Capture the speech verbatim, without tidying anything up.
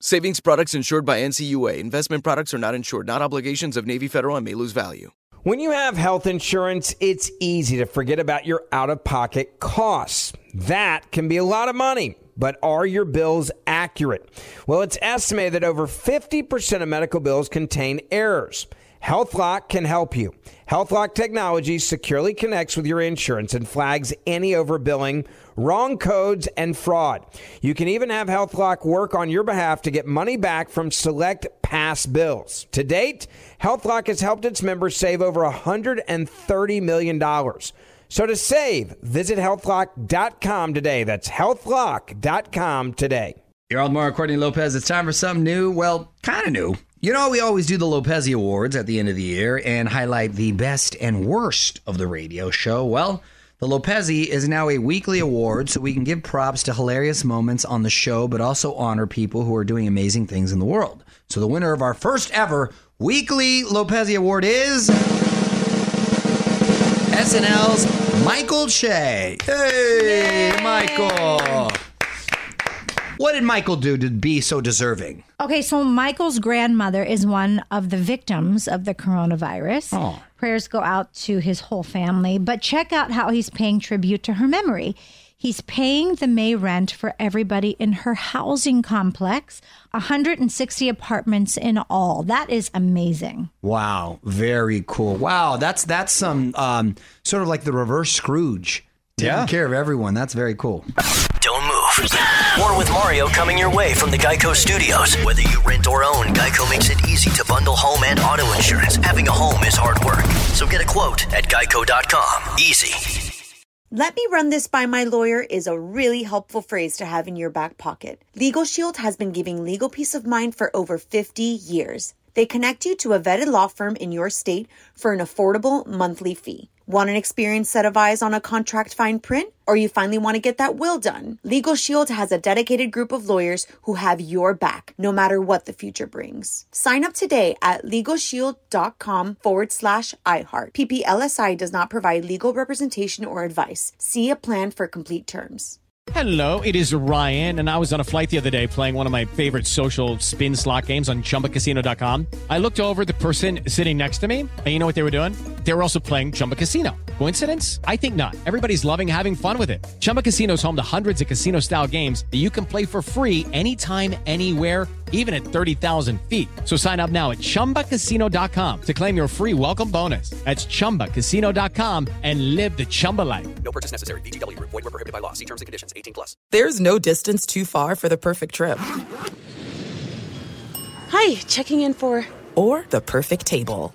Savings products insured by N C U A. Investment products are not insured, not obligations of Navy Federal and may lose value. When you have health insurance, it's easy to forget about your out-of-pocket costs. That can be a lot of money, but are your bills accurate? Well, it's estimated that over fifty percent of medical bills contain errors. Healthlock can help you. Healthlock technology securely connects with your insurance and flags any overbilling, wrong codes, and fraud. You can even have Healthlock work on your behalf to get money back from select past bills. To date, Healthlock has helped its members save over one hundred thirty million dollars. So to save, visit healthlock dot com today. That's healthlock dot com today. You're all more Courtney Lopez. It's time for something new. Well, kind of new. You know, we always do the Lopez Awards at the end of the year and highlight the best and worst of the radio show. Well, the Lopez is now a weekly award, so we can give props to hilarious moments on the show, but also honor people who are doing amazing things in the world. So the winner of our first ever weekly Lopez Award is S N L's Michael Che. Hey, Yay. Michael. What did Michael do to be so deserving? Okay, so Michael's grandmother is one of the victims of the coronavirus. Oh. Prayers go out to his whole family, but check out how he's paying tribute to her memory. He's paying the May rent for everybody in her housing complex, one hundred sixty apartments in all. That is amazing. Wow, very cool. Wow, that's that's some um, sort of like the reverse Scrooge. Taking yeah. care of everyone. That's very cool. Don't move. More with Mario coming your way from the Geico Studios. Whether you rent or own, Geico makes it easy to bundle home and auto insurance. Having a home is hard work. So get a quote at geico dot com. Easy. Let me run this by my lawyer is a really helpful phrase to have in your back pocket. LegalShield has been giving legal peace of mind for over fifty years. They connect you to a vetted law firm in your state for an affordable monthly fee. Want an experienced set of eyes on a contract fine print? Or you finally want to get that will done? LegalShield has a dedicated group of lawyers who have your back, no matter what the future brings. Sign up today at LegalShield.com forward slash iHeart. P P L S I does not provide legal representation or advice. See a plan for complete terms. Hello, it is Ryan, and I was on a flight the other day playing one of my favorite social spin slot games on Chumba Casino dot com. I looked over at the person sitting next to me, and you know what they were doing? They were also playing Chumba Casino. Coincidence? I think not. Everybody's loving having fun with it. Chumba Casino is home to hundreds of casino-style games that you can play for free anytime, anywhere, even at thirty thousand feet. So sign up now at Chumba Casino dot com to claim your free welcome bonus. That's Chumba Casino dot com and live the Chumba life. No purchase necessary. V G W. Void where prohibited by law. See terms and conditions. eighteen plus. There's no distance too far for the perfect trip. Hi, checking in for... Or the perfect table.